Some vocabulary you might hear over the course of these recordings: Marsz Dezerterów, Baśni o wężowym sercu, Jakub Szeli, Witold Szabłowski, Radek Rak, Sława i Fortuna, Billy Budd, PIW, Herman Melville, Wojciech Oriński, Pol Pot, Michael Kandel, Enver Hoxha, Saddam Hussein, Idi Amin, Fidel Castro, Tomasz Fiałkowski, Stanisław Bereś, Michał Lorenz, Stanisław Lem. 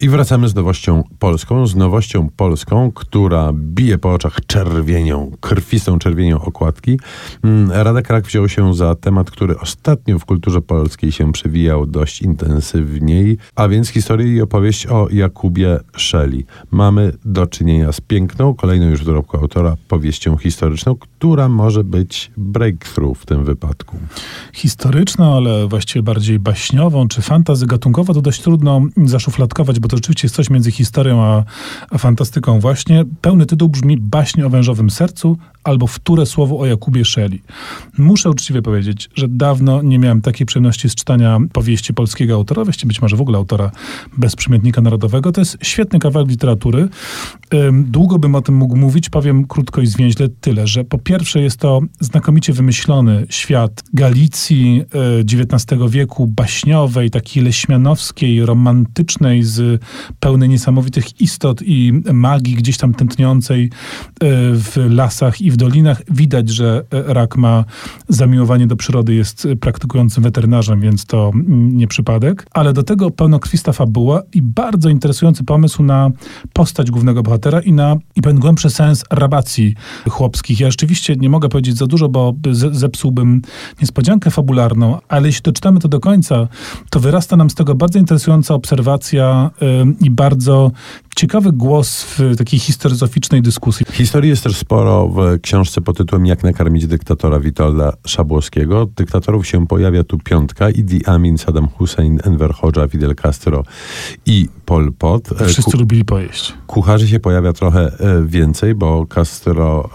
I wracamy z nowością polską, która bije po oczach czerwienią, krwistą czerwienią okładki. Radek Rak wziął się za temat, który ostatnio w kulturze polskiej się przewijał dość intensywniej, a więc historię i opowieść o Jakubie Szeli. Mamy do czynienia z piękną, kolejną już w dorobku autora, powieścią historyczną, która może być breakthrough w tym wypadku. Historyczną, ale właściwie bardziej baśniową, czy fantasy gatunkowo, to dość trudno zaszufladkować, bo to rzeczywiście jest coś między historią a fantastyką właśnie. Pełny tytuł brzmi Baśni o wężowym sercu albo Wtóre słowo o Jakubie Szeli. Muszę uczciwie powiedzieć, że dawno nie miałem takiej przyjemności z czytania powieści polskiego autora, właściwie być może w ogóle autora bez przymiotnika narodowego. To jest świetny kawałek literatury. Długo bym o tym mógł mówić, powiem krótko i zwięźle tyle, że po pierwsze jest to znakomicie wymyślony świat Galicji XIX wieku, baśniowej, takiej leśmianowskiej, romantycznej, z pełnej niesamowitych istot i magii gdzieś tam tętniącej w lasach i w dolinach. Widać, że Rak ma zamiłowanie do przyrody, jest praktykującym weterynarzem, więc to nie przypadek. Ale do tego pełnokrwista fabuła i bardzo interesujący pomysł na postać głównego bohatera i pewien głębszy sens rabacji chłopskich. Ja rzeczywiście nie mogę powiedzieć za dużo, bo zepsułbym niespodziankę fabularną, ale jeśli doczytamy to do końca, to wyrasta nam z tego bardzo interesująca obserwacja i bardzo ciekawy głos w takiej historyzoficznej dyskusji. Historii jest też sporo w książce pod tytułem Jak nakarmić dyktatora Witolda Szabłowskiego. Dyktatorów się pojawia tu piątka. Idi Amin, Saddam Hussein, Enver Hoxha, Fidel Castro i Pol Pot. Wszyscy lubili pojeść. Kucharzy się pojawia trochę więcej, bo Castro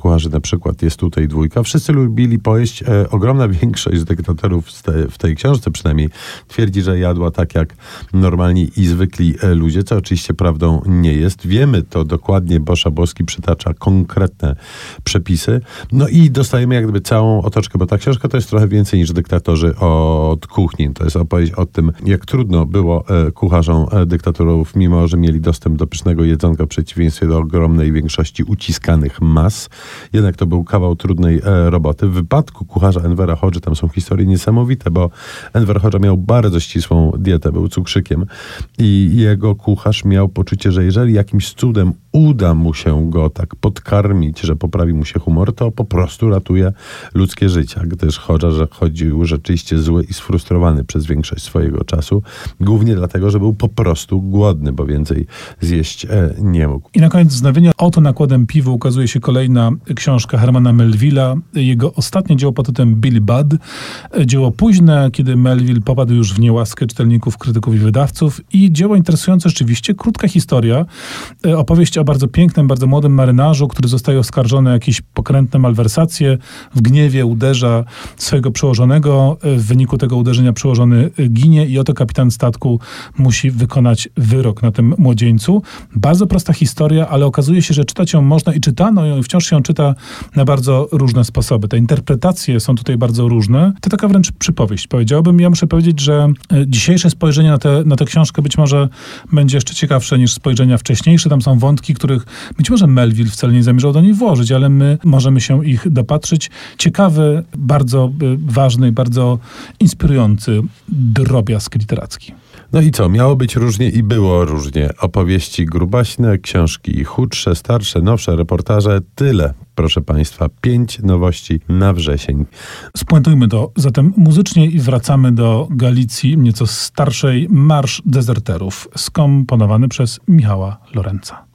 kucharzy na przykład jest tutaj dwójka. Wszyscy lubili pojeść. Ogromna większość z dyktatorów w tej książce przynajmniej twierdzi, że jadła tak jak normalni i zwykli ludzie, co oczywiście prawdą nie jest. Wiemy to dokładnie, bo Szabłowski przytacza konkretne przepisy. No i dostajemy jak gdyby całą otoczkę, bo ta książka to jest trochę więcej niż dyktatorzy od kuchni. To jest opowieść o tym, jak trudno było kucharzom dyktatorów, mimo że mieli dostęp do pysznego jedzonka w przeciwieństwie do ogromnej większości uciskanych mas. Jednak to był kawał trudnej roboty. W wypadku kucharza Envera Hoxhy tam są historie niesamowite, bo Enver Hoxha miał bardzo ścisłą dietę, był cukrzykiem i jego kucharz miał poczucie, że jeżeli jakimś cudem uda mu się go tak podkarmić, że poprawi mu się humor, to po prostu ratuje ludzkie życie, gdyż Hoxha chodził rzeczywiście zły i sfrustrowany przez większość swojego czasu, głównie dlatego, że był po prostu głodny, bo więcej zjeść nie mógł. I na koniec wznowienia, oto nakładem PIW-u ukazuje się kolejna książka Hermana Melville'a, jego ostatnie dzieło pod tytułem Billy Budd, dzieło późne, kiedy Melville popadł już w niełaskę czytelników, krytyków i wydawców, i dzieło interesujące rzeczywiście, krótka historia, opowieść o bardzo pięknym, bardzo młodym marynarzu, który zostaje oskarżony o jakieś pokrętne malwersacje, w gniewie uderza swojego przełożonego, w wyniku tego uderzenia przełożony ginie i oto kapitan statku musi wykonać wyrok na tym młodzieńcu. Bardzo prosta historia, ale okazuje się, że czytać ją można i czytano ją i wciąż się ją czyta na bardzo różne sposoby. Te interpretacje są tutaj bardzo różne. To taka wręcz przypowieść, powiedziałbym. Ja muszę powiedzieć, że dzisiejsze spojrzenie na tę książkę być może będzie jeszcze ciekawsze niż spojrzenia wcześniejsze. Tam są wątki, których być może Melville wcale nie zamierzał do niej włożyć, ale my możemy się ich dopatrzyć. Ciekawy, bardzo ważny i bardzo inspirujący drobiazg literacki. No i co? Miało być różnie i było różnie. Opowieści grubaśne, książki chudsze, starsze, nowsze, reportaże. Tyle, proszę Państwa, 5 nowości na wrzesień. Spuentujmy to zatem muzycznie i wracamy do Galicji nieco starszej. Marsz Dezerterów, skomponowany przez Michała Lorenza.